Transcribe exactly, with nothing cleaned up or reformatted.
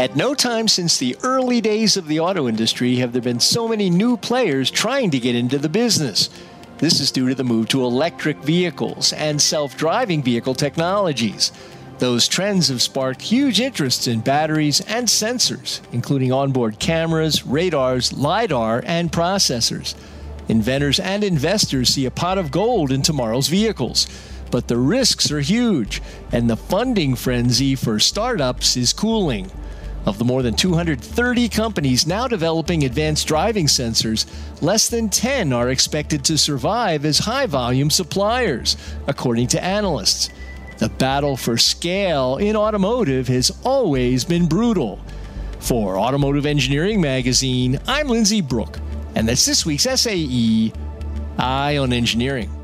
At no time since the early days of the auto industry have there been so many new players trying to get into the business. This is due to the move to electric vehicles and self-driving vehicle technologies. Those trends have sparked huge interests in batteries and sensors, including onboard cameras, radars, LiDAR, and processors. Inventors and investors see a pot of gold in tomorrow's vehicles. But the risks are huge, and the funding frenzy for startups is cooling. Of the more than two hundred thirty companies now developing advanced driving sensors, less than ten are expected to survive as high-volume suppliers, according to analysts. The battle for scale in automotive has always been brutal. For Automotive Engineering Magazine, I'm Lindsay Brooke, and that's this week's S A E Eye on Engineering.